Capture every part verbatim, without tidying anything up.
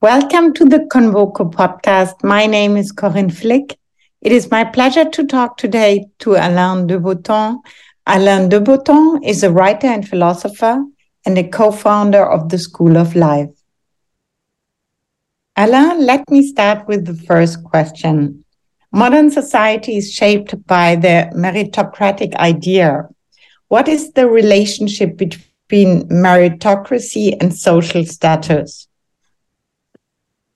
Welcome to the Convoco podcast. My name is Corinne Flick. It is my pleasure to talk today to Alain de Botton. Alain de Botton is a writer and philosopher and a co-founder of the School of Life. Alain, let me start with the first question. Modern society is shaped by the meritocratic idea. What is the relationship between meritocracy and social status?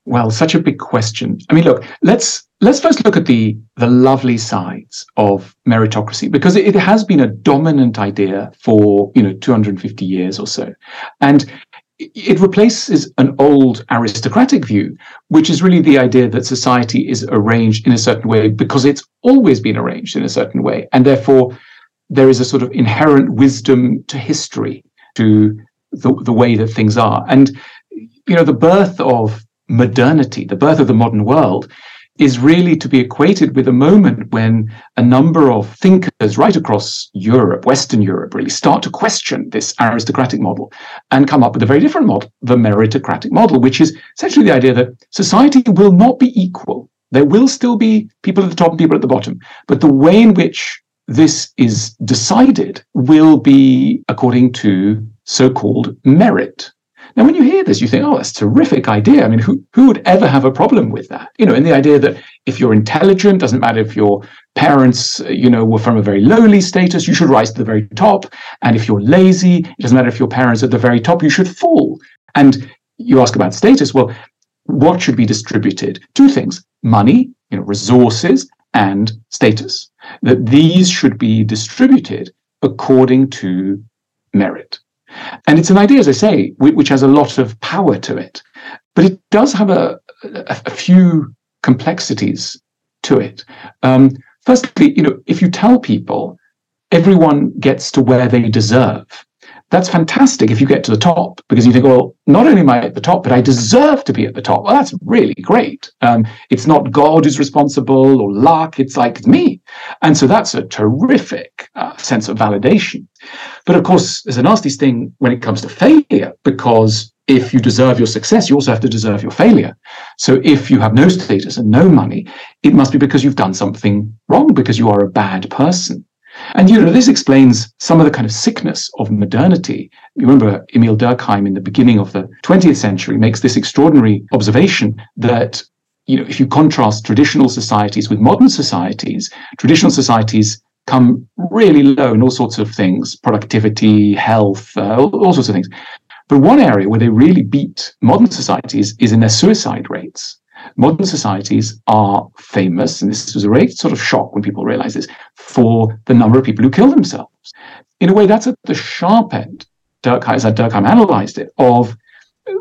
Well, such a big question. I mean, look, let's let's first look at the the lovely sides of meritocracy, because it, it has been a dominant idea for, you know, two hundred fifty years or so. And it, it replaces an old aristocratic view, which is really the idea that society is arranged in a certain way because it's always been arranged in a certain way. And therefore, there is a sort of inherent wisdom to history, to the, the way that things are. And, you know, the birth of modernity, the birth of the modern world, is really to be equated with a moment when a number of thinkers right across Europe, Western Europe, really start to question this aristocratic model and come up with a very different model, the meritocratic model, which is essentially the idea that society will not be equal. There will still be people at the top and people at the bottom, but the way in which this is decided will be according to so-called merit. Now, when you hear this, you think, oh, that's a terrific idea. I mean, who, who would ever have a problem with that? You know, and the idea that if you're intelligent, doesn't matter if your parents, you know, were from a very lowly status, you should rise to the very top. And if you're lazy, it doesn't matter if your parents are at the very top, you should fall. And you ask about status. Well, what should be distributed? Two things: money, you know, resources, and status. That these should be distributed according to merit. And it's an idea, as I say, which has a lot of power to it. But it does have a, a, a few complexities to it. Um, firstly, you know, if you tell people everyone gets to where they deserve, that's fantastic if you get to the top, because you think, well, not only am I at the top, but I deserve to be at the top. Well, that's really great. Um, it's not God who's responsible or luck. It's like it's me. And so that's a terrific uh, sense of validation. But of course, there's a nasty thing when it comes to failure, because if you deserve your success, you also have to deserve your failure. So if you have no status and no money, it must be because you've done something wrong, because you are a bad person. And, you know, this explains some of the kind of sickness of modernity. You remember Emile Durkheim in the beginning of the twentieth century makes this extraordinary observation that, you know, if you contrast traditional societies with modern societies, traditional societies come really low in all sorts of things, productivity, health, uh, all, all sorts of things. But one area where they really beat modern societies is in their suicide rates. Modern societies are famous, and this was a great sort of shock when people realized this, for the number of people who kill themselves. In a way, that's at the sharp end, Durkheim, as Durkheim analyzed it, of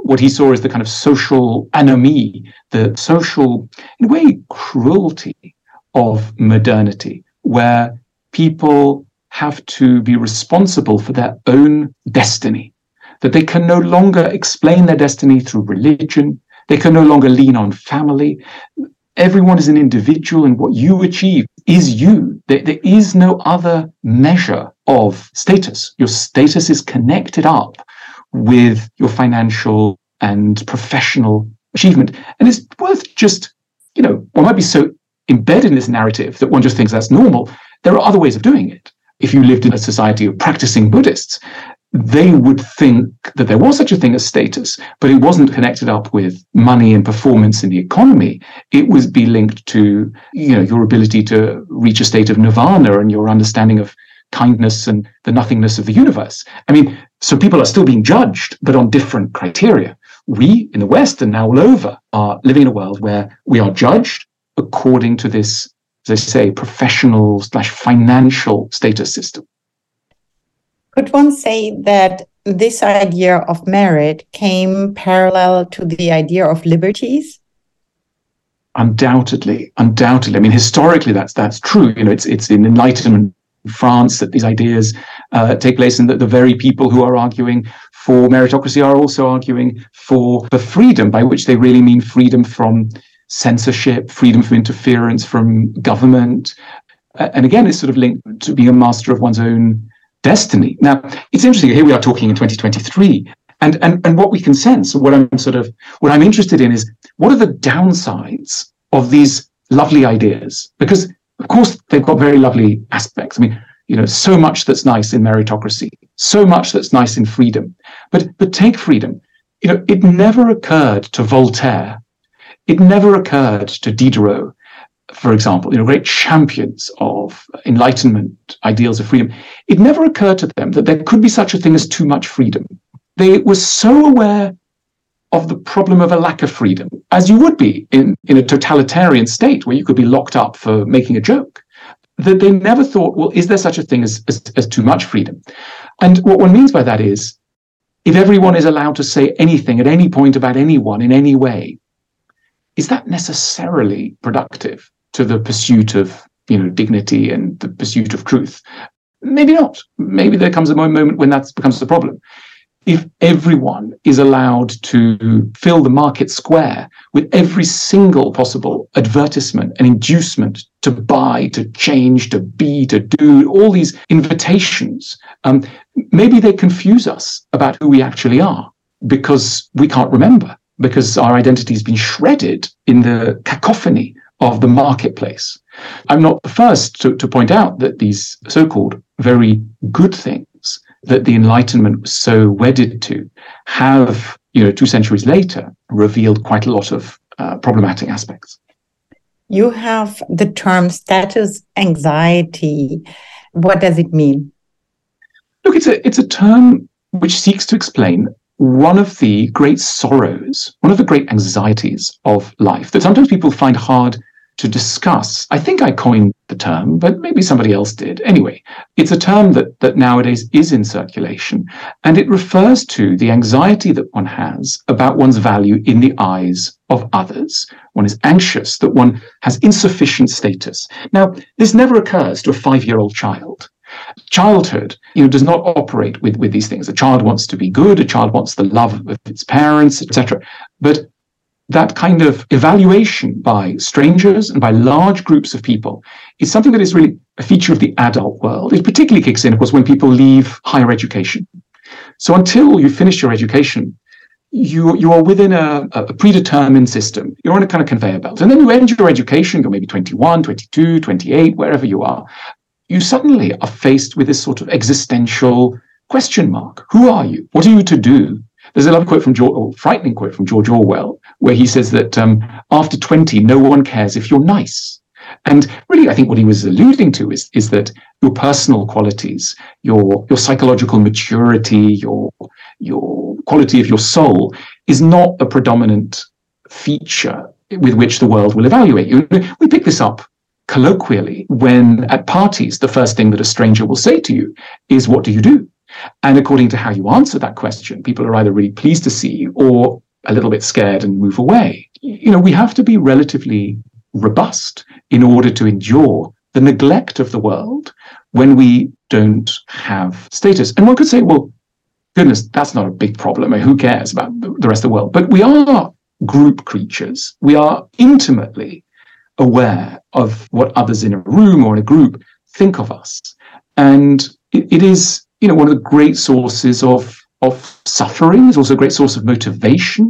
what he saw as the kind of social anomie, the social, in a way, cruelty of modernity, where people have to be responsible for their own destiny, that they can no longer explain their destiny through religion. They can no longer lean on family. Everyone is an individual, and what you achieve is you. There, there is no other measure of status. Your status is connected up with your financial and professional achievement. And it's worth just, you know, one might be so embedded in this narrative that one just thinks that's normal. There are other ways of doing it. If you lived in a society of practicing Buddhists, they would think that there was such a thing as status, but it wasn't connected up with money and performance in the economy. It would be linked to, you know, your ability to reach a state of nirvana and your understanding of kindness and the nothingness of the universe. I mean, so people are still being judged, but on different criteria. We in the West and now all over are living in a world where we are judged according to this, as I say, professional slash financial status system. Could one say that this idea of merit came parallel to the idea of liberties? Undoubtedly, undoubtedly. I mean, historically, that's that's true. You know, it's it's in Enlightenment France that these ideas uh, take place, and that the very people who are arguing for meritocracy are also arguing for the freedom, by which they really mean freedom from censorship, freedom from interference from government, uh, and again, it's sort of linked to being a master of one's own destiny. Now, it's interesting, here we are talking in twenty twenty-three And, and, and what we can sense, what I'm sort of, what I'm interested in is, what are the downsides of these lovely ideas? Because, of course, they've got very lovely aspects. I mean, you know, so much that's nice in meritocracy, so much that's nice in freedom. But, but take freedom. You know, it never occurred to Voltaire. It never occurred to Diderot, for example, you know, great champions of Enlightenment, ideals of freedom. It never occurred to them that there could be such a thing as too much freedom. They were so aware of the problem of a lack of freedom, as you would be in, in a totalitarian state where you could be locked up for making a joke, that they never thought, well, is there such a thing as, as, as too much freedom? And what one means by that is, if everyone is allowed to say anything at any point about anyone in any way, is that necessarily productive to the pursuit of, you know, dignity and the pursuit of truth? Maybe not. Maybe there comes a moment when that becomes the problem. If everyone is allowed to fill the market square with every single possible advertisement and inducement to buy, to change, to be, to do, all these invitations, um, maybe they confuse us about who we actually are, because we can't remember, because our identity has been shredded in the cacophony of the marketplace. I'm not the first to, to point out that these so-called very good things that the Enlightenment was so wedded to have, you know, two centuries later revealed quite a lot of uh, problematic aspects. You have the term status anxiety. What does it mean? Look, it's a, it's a term which seeks to explain one of the great sorrows, one of the great anxieties of life that sometimes people find hard to discuss. I think I coined the term, but maybe somebody else did. Anyway, it's a term that, that nowadays is in circulation, and it refers to the anxiety that one has about one's value in the eyes of others. One is anxious that one has insufficient status. Now, this never occurs to a five-year-old child. Childhood, you know, does not operate with, with these things. A child wants to be good, a child wants the love of its parents, et cetera. But that kind of evaluation by strangers and by large groups of people is something that is really a feature of the adult world. It particularly kicks in, of course, when people leave higher education. So until you finish your education, you, you are within a, a predetermined system. You're on a kind of conveyor belt. And then you end your education, you're maybe twenty-one, twenty-two, twenty-eight, wherever you are. You suddenly are faced with this sort of existential question mark. Who are you? What are you to do? There's a lovely quote from George, or frightening quote from George Orwell, where he says that um, after twenty, no one cares if you're nice. And really, I think what he was alluding to is, is that your personal qualities, your your psychological maturity, your your quality of your soul is not a predominant feature with which the world will evaluate you. We pick this up colloquially when at parties, the first thing that a stranger will say to you is, "What do you do?" And according to how you answer that question, people are either really pleased to see you or a little bit scared and move away. You know, we have to be relatively robust in order to endure the neglect of the world when we don't have status. And one could say, well, goodness, that's not a big problem. Who cares about the rest of the world? But we are group creatures. We are intimately aware of what others in a room or in a group think of us. And it, it is... you know, one of the great sources of, of suffering is also a great source of motivation.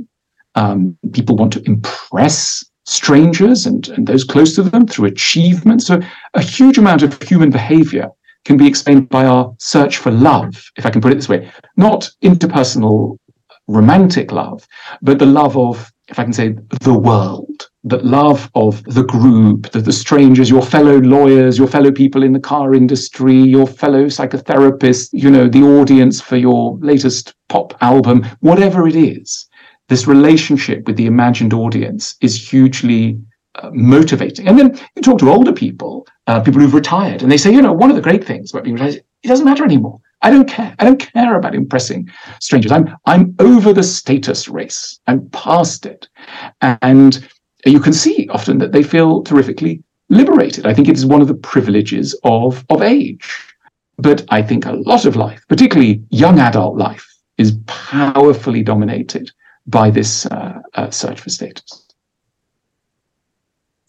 Um, people want to impress strangers and, and those close to them through achievement. So a huge amount of human behavior can be explained by our search for love, if I can put it this way. Not interpersonal romantic love, but the love of, if I can say, the world. The love of the group, the, the strangers, your fellow lawyers, your fellow people in the car industry, your fellow psychotherapists, you know, the audience for your latest pop album, whatever it is. This relationship with the imagined audience is hugely uh, motivating. And then you talk to older people, uh, people who've retired, and they say, you know, one of the great things about being retired is it doesn't matter anymore. I don't care. I don't care about impressing strangers. I'm I'm over the status race. I'm past it. And you can see often that they feel terrifically liberated. I think it is one of the privileges of, of age. But I think a lot of life, particularly young adult life, is powerfully dominated by this uh, uh, search for status.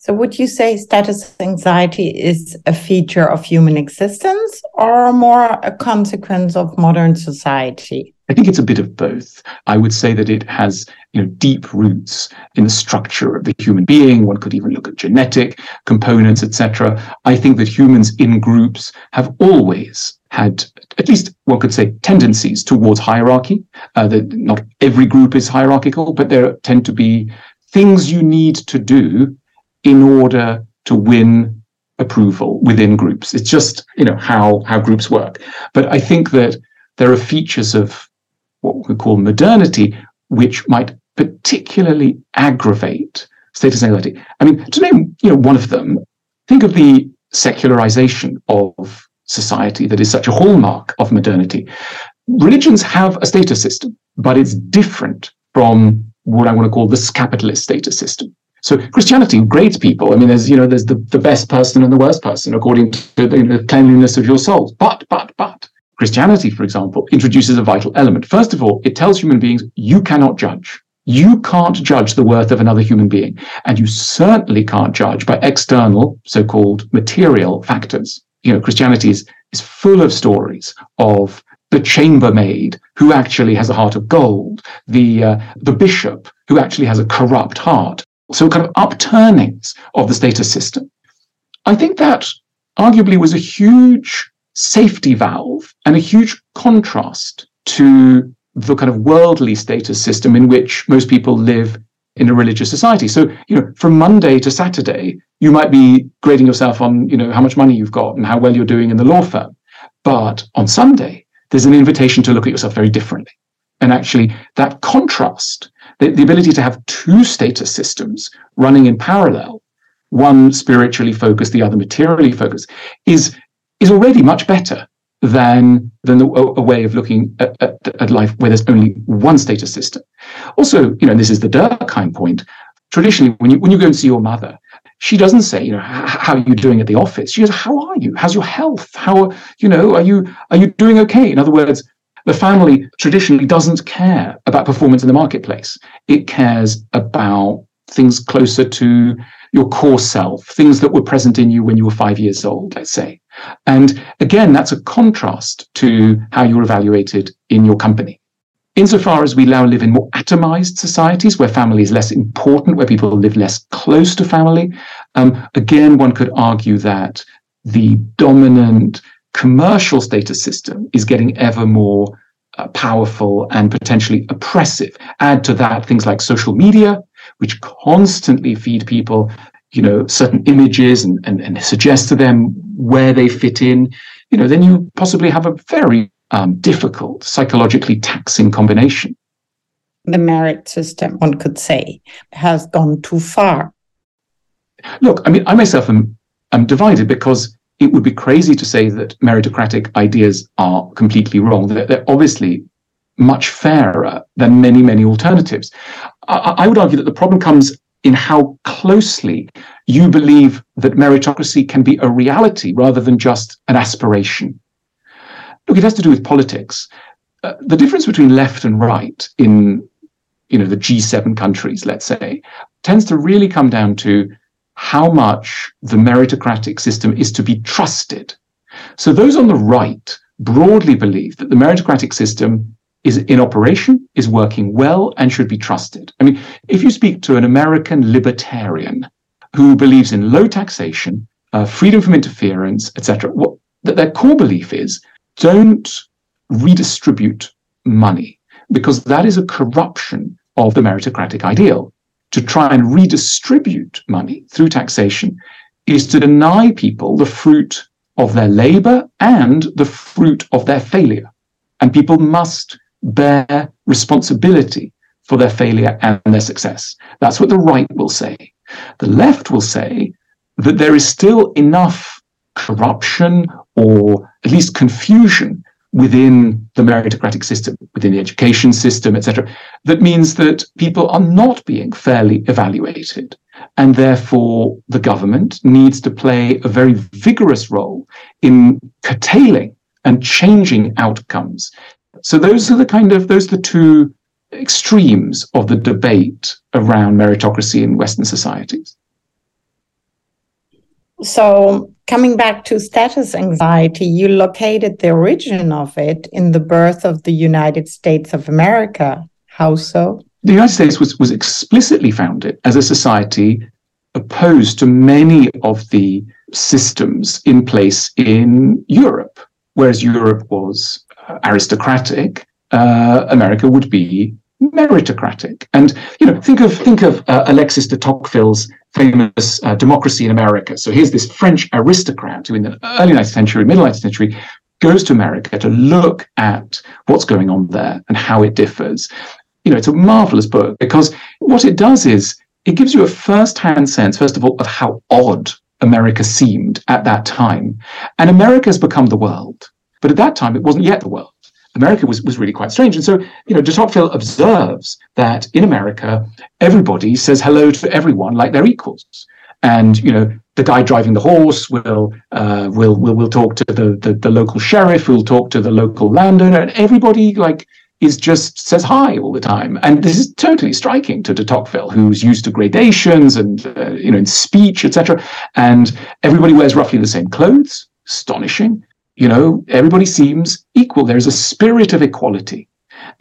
So would you say status anxiety is a feature of human existence or more a consequence of modern society? I think it's a bit of both. I would say that it has, you know, deep roots in the structure of the human being. One could even look at genetic components, et cetera. I think that humans in groups have always had, at least one could say, tendencies towards hierarchy. Uh, that not every group is hierarchical, but there tend to be things you need to do in order to win approval within groups. It's just, you know, how how groups work. But I think that there are features of what we call modernity, which might particularly aggravate status anxiety. I mean, to name, you know, one of them, think of the secularization of society that is such a hallmark of modernity. Religions have a status system, but it's different from what I want to call this capitalist status system. So Christianity grades people. I mean, there's, you know, there's the, the best person and the worst person according to the, you know, cleanliness of your soul. But, but, but. Christianity, for example, introduces a vital element. First of all, it tells human beings, you cannot judge. You can't judge the worth of another human being. And you certainly can't judge by external, so-called material factors. You know, Christianity is, is full of stories of the chambermaid who actually has a heart of gold, the uh, the bishop who actually has a corrupt heart. So kind of upturnings of the status system. I think that arguably was a huge safety valve and a huge contrast to the kind of worldly status system in which most people live in a religious society. So, you know, from Monday to Saturday, you might be grading yourself on, you know, how much money you've got and how well you're doing in the law firm. But on Sunday, there's an invitation to look at yourself very differently. And actually, that contrast, the, the ability to have two status systems running in parallel, one spiritually focused, the other materially focused, is is already much better than, than the, a way of looking at, at, at life where there's only one status system. Also, you know, this is the Durkheim point. Traditionally, when you when you go and see your mother, she doesn't say, you know, how are you doing at the office? She goes, how are you? How's your health? How, you know, are you are you doing okay? In other words, the family traditionally doesn't care about performance in the marketplace. It cares about things closer to your core self, things that were present in you when you were five years old, let's say. And again, that's a contrast to how you're evaluated in your company. Insofar as we now live in more atomized societies where family is less important, where people live less close to family, um, again, one could argue that the dominant commercial status system is getting ever more uh, powerful and potentially oppressive. Add to that things like social media, which constantly feed people, you know, certain images and, and, and suggest to them where they fit in, you know, then you possibly have a very um, difficult, psychologically taxing combination. The merit system, one could say, has gone too far. Look, I mean, I myself am, am divided because it would be crazy to say that meritocratic ideas are completely wrong. They're, they're obviously much fairer than many, many alternatives. I, I would argue that the problem comes in how closely you believe that meritocracy can be a reality rather than just an aspiration. Look, it has to do with politics. Uh, the difference between left and right in, you know, the G seven countries, let's say, tends to really come down to how much the meritocratic system is to be trusted. So those on the right broadly believe that the meritocratic system is in operation, is working well, and should be trusted. I mean, if you speak to an American libertarian who believes in low taxation, uh, freedom from interference, et cetera, what that their core belief is, don't redistribute money, because that is a corruption of the meritocratic ideal. To try and redistribute money through taxation is to deny people the fruit of their labor and the fruit of their failure. And people must bear responsibility for their failure and their success. That's what the right will say. The left will say that there is still enough corruption or at least confusion within the meritocratic system, within the education system, et cetera, that means that people are not being fairly evaluated. And therefore, the government needs to play a very vigorous role in curtailing and changing outcomes. So those are the kind of, those are the two extremes of the debate around meritocracy in Western societies. So coming back to status anxiety, you located the origin of it in the birth of the United States of America. How so? The United States was, was explicitly founded as a society opposed to many of the systems in place in Europe. Whereas Europe was aristocratic, uh, America would be meritocratic. And, you know, think of think of uh, Alexis de Tocqueville's famous uh, Democracy in America. So here's this French aristocrat who in the early nineteenth century, middle nineteenth century, goes to America to look at what's going on there and how it differs. You know, it's a marvelous book because what it does is it gives you a first-hand sense, first of all, of how odd America seemed at that time. And America has become the world. But at that time, it wasn't yet the world. America was, was really quite strange. And so, you know, de Tocqueville observes that in America, everybody says hello to everyone like they're equals. And, you know, the guy driving the horse will uh, will, will will talk to the, the, the local sheriff, will talk to the local landowner, and everybody, like, is just says hi all the time. And this is totally striking to de Tocqueville, who's used to gradations and, uh, you know, in speech, et cetera. And everybody wears roughly the same clothes. Astonishing. You know, everybody seems equal. There is a spirit of equality.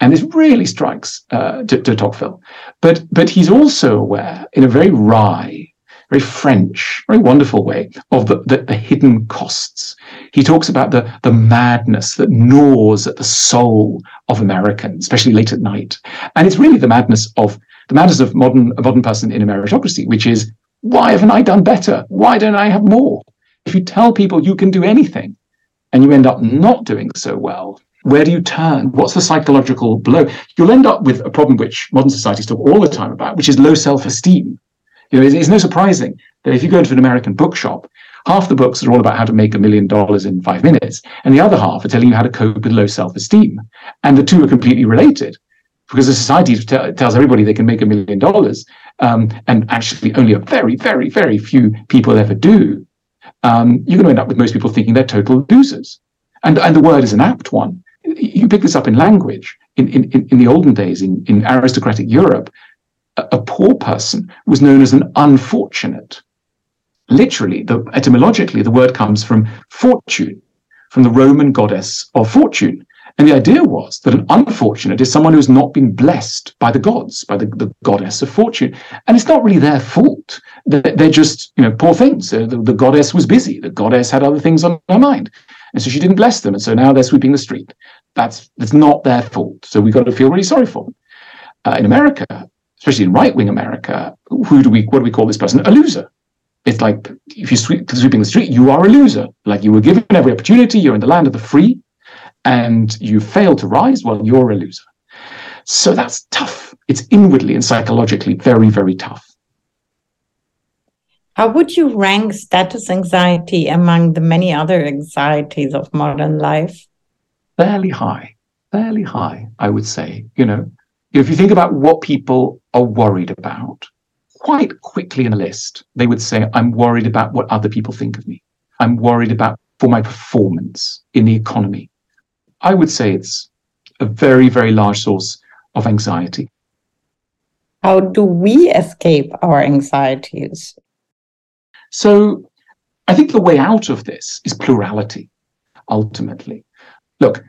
And this really strikes uh, de, de Tocqueville. But, but he's also aware, in a very wry, very French, very wonderful way, of the, the, the hidden costs. He talks about the, the madness that gnaws at the soul of Americans, especially late at night. And it's really the madness of the madness of modern, a modern person in a meritocracy, which is, why haven't I done better? Why don't I have more? If you tell people you can do anything and you end up not doing so well, where do you turn? What's the psychological blow? You'll end up with a problem which modern societies talk all the time about, which is low self-esteem. You know, it's no surprising that if you go into an American bookshop, half the books are all about how to make a million dollars in five minutes, and the other half are telling you how to cope with low self-esteem. And the two are completely related, because the society t- tells everybody they can make a million dollars, um, and actually only a very, very, very few people ever do. Um, you're going to end up with most people thinking they're total losers. And, and the word is an apt one. You pick this up in language. In, in, in the olden days, in, in aristocratic Europe, a poor person was known as an unfortunate. Literally, the, etymologically, the word comes from fortune, from the Roman goddess of fortune. And the idea was that an unfortunate is someone who has not been blessed by the gods, by the, the goddess of fortune. And it's not really their fault. They're, they're just, you know, poor things. The, the goddess was busy. The goddess had other things on her mind. And so she didn't bless them. And so now they're sweeping the street. That's, that's not their fault. So we've got to feel really sorry for them. Uh, in America, especially in right-wing America, who do we? What do we call this person? A loser. It's like, if you're sweep, sweeping the street, you are a loser. Like, you were given every opportunity, you're in the land of the free, and you fail to rise, well, you're a loser. So that's tough. It's inwardly and psychologically very, very tough. How would you rank status anxiety among the many other anxieties of modern life? Fairly high, fairly high, I would say, you know. If you think about what people are worried about, quite quickly in a list, they would say, I'm worried about what other people think of me. I'm worried about for my performance in the economy. I would say it's a very, very large source of anxiety. How do we escape our anxieties? So I think the way out of this is plurality, ultimately. Look,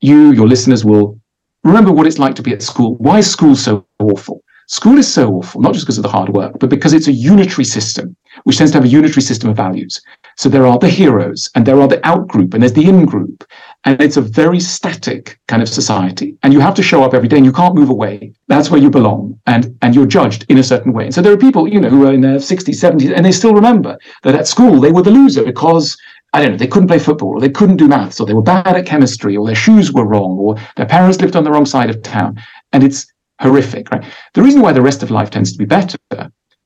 you, your listeners will remember what it's like to be at school. Why is school so awful? School is so awful, not just because of the hard work, but because it's a unitary system, which tends to have a unitary system of values. So there are the heroes, and there are the out-group, and there's the in-group. And it's a very static kind of society. And you have to show up every day, and you can't move away. That's where you belong, and, and you're judged in a certain way. And so there are people, you know, who are in their sixties, seventies, and they still remember that at school they were the loser because, I don't know, they couldn't play football, or they couldn't do maths, or they were bad at chemistry, or their shoes were wrong, or their parents lived on the wrong side of town. And it's horrific, right? The reason why the rest of life tends to be better,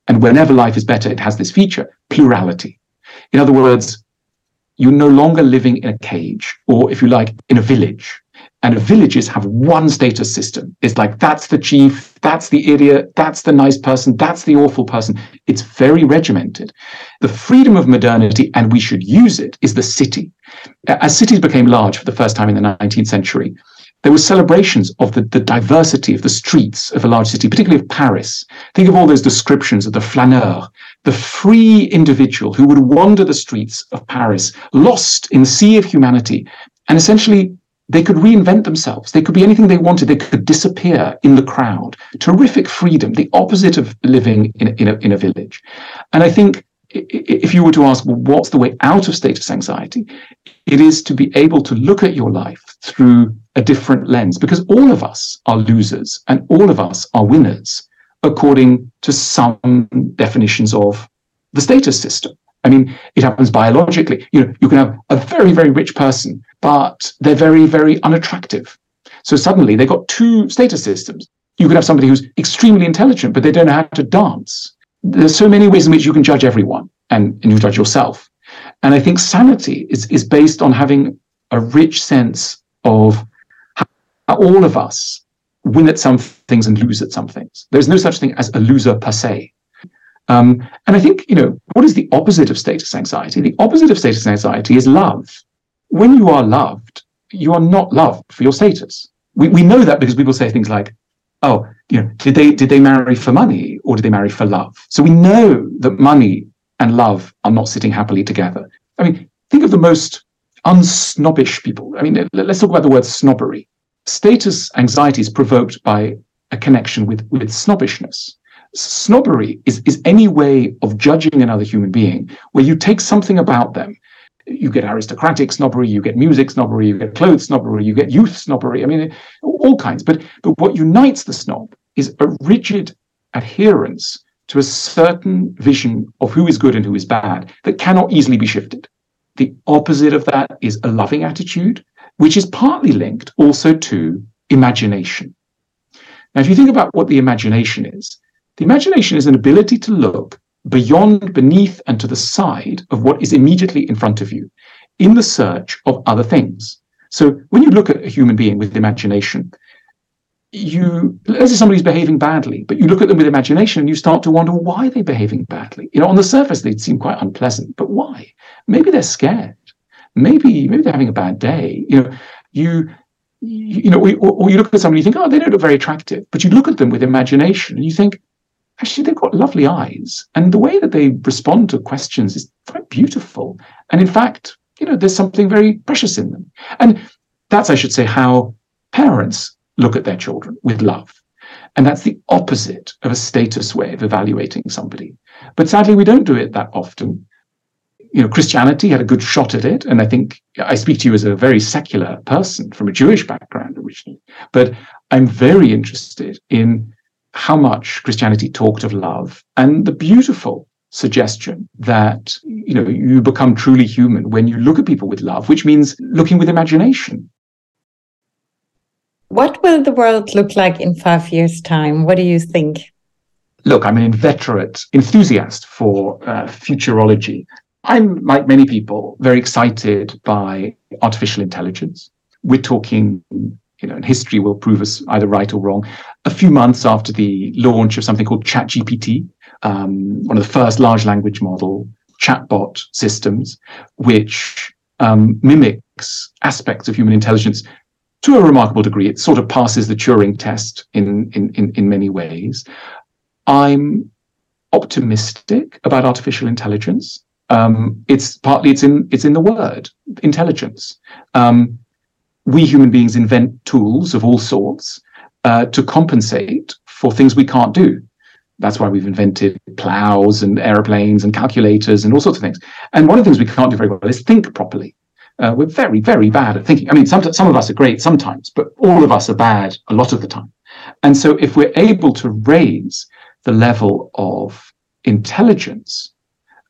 and whenever life is better, it has this feature, plurality. In other words, you're no longer living in a cage, or if you like, in a village. And villages have one status system. It's like, that's the chief, that's the idiot, that's the nice person, that's the awful person. It's very regimented. The freedom of modernity, and we should use it, is the city. As cities became large for the first time in the nineteenth century, There were celebrations of the, the diversity of the streets of a large city, particularly of Paris. Think of all those descriptions of the flaneur, the free individual who would wander the streets of Paris, lost in the sea of humanity. And essentially, they could reinvent themselves. They could be anything they wanted. They could disappear in the crowd. Terrific freedom, the opposite of living in, in, a, in a village. And I think if you were to ask, well, what's the way out of status anxiety? It is to be able to look at your life through a different lens, because all of us are losers and all of us are winners, according to some definitions of the status system. I mean, it happens biologically. You know, you can have a very, very rich person, but they're very, very unattractive. So suddenly they've got two status systems. You could have somebody who's extremely intelligent, but they don't know how to dance. There's so many ways in which you can judge everyone, and, and you judge yourself. And I think sanity is, is based on having a rich sense of how all of us win at some things and lose at some things. There's no such thing as a loser per se. Um, and I think, you know, what is the opposite of status anxiety? The opposite of status anxiety is love. When you are loved, you are not loved for your status. We, we know that because people say things like, oh, you know, did they, did they marry for money or did they marry for love? So we know that money and love are not sitting happily together. I mean, think of the most unsnobbish people. I mean, let's talk about the word snobbery. Status anxiety is provoked by a connection with, with snobbishness. Snobbery is, is any way of judging another human being where you take something about them. You get aristocratic snobbery, you get music snobbery, you get clothes snobbery, you get youth snobbery. I mean, all kinds. But, but what unites the snob is a rigid adherence to a certain vision of who is good and who is bad that cannot easily be shifted. The opposite of that is a loving attitude, which is partly linked also to imagination. Now, if you think about what the imagination is, the imagination is an ability to look beyond, beneath, and to the side of what is immediately in front of you in the search of other things. So when you look at a human being with imagination, you, let's say somebody's behaving badly, but you look at them with imagination and you start to wonder why they're behaving badly. You know, on the surface, they'd seem quite unpleasant, but why? Maybe they're scared. Maybe, maybe they're having a bad day. You know, you, you know, or, or you look at somebody and you think, oh, they don't look very attractive, but you look at them with imagination and you think, actually, they've got lovely eyes, and the way that they respond to questions is quite beautiful. And in fact, you know, there's something very precious in them. And that's, I should say, how parents look at their children with love. And that's the opposite of a status way of evaluating somebody. But sadly, we don't do it that often. You know, Christianity had a good shot at it. And I think I speak to you as a very secular person from a Jewish background originally, but I'm very interested in how much Christianity talked of love and the beautiful suggestion that, you know, you become truly human when you look at people with love, which means looking with imagination. What will the world look like in five years' time? What do you think? Look, I'm an inveterate enthusiast for uh, futurology. I'm, like many people, very excited by artificial intelligence. We're talking, you know, and history will prove us either right or wrong, a few months after the launch of something called ChatGPT, um, one of the first large language model chatbot systems, which um, mimics aspects of human intelligence to a remarkable degree. It sort of passes the Turing test in, in, in, in many ways. I'm optimistic about artificial intelligence. Um, it's partly, it's in, it's in the word, intelligence. Um, We human beings invent tools of all sorts uh, to compensate for things we can't do. That's why we've invented plows and airplanes and calculators and all sorts of things. And one of the things we can't do very well is think properly. Uh, we're very, very bad at thinking. I mean, some, some of us are great sometimes, but all of us are bad a lot of the time. And so if we're able to raise the level of intelligence,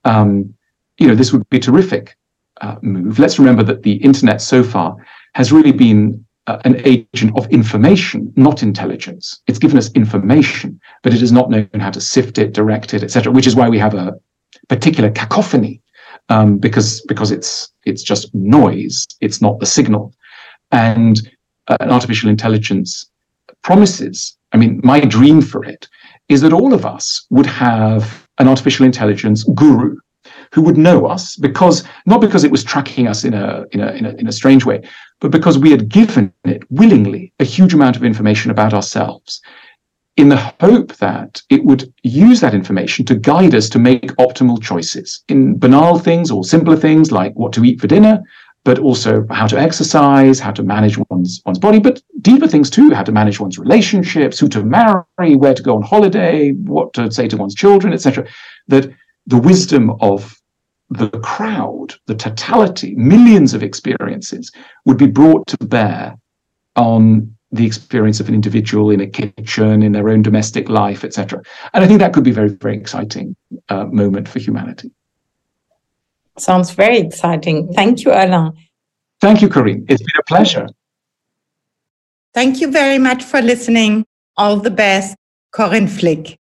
um, you know, this would be a terrific uh, move. Let's remember that the internet so far has really been uh, an agent of information, not intelligence. It's given us information, but it has not known how to sift it, direct it, et cetera, which is why we have a particular cacophony, um, because because it's it's just noise, it's not the signal. And uh, an artificial intelligence promises, I mean, my dream for it is that all of us would have an artificial intelligence guru who would know us, because not because it was tracking us in a, in a in a in a strange way, but because we had given it willingly a huge amount of information about ourselves, in the hope that it would use that information to guide us to make optimal choices in banal things or simpler things like what to eat for dinner, but also how to exercise, how to manage one's one's body, but deeper things too, how to manage one's relationships, who to marry, where to go on holiday, what to say to one's children, et cetera. That the wisdom of the crowd, the totality, millions of experiences would be brought to bear on the experience of an individual in a kitchen, in their own domestic life, et cetera. And I think that could be a very, very exciting uh, moment for humanity. Sounds very exciting. Thank you, Alain. Thank you, Corinne. It's been a pleasure. Thank you very much for listening. All the best, Corinne Flick.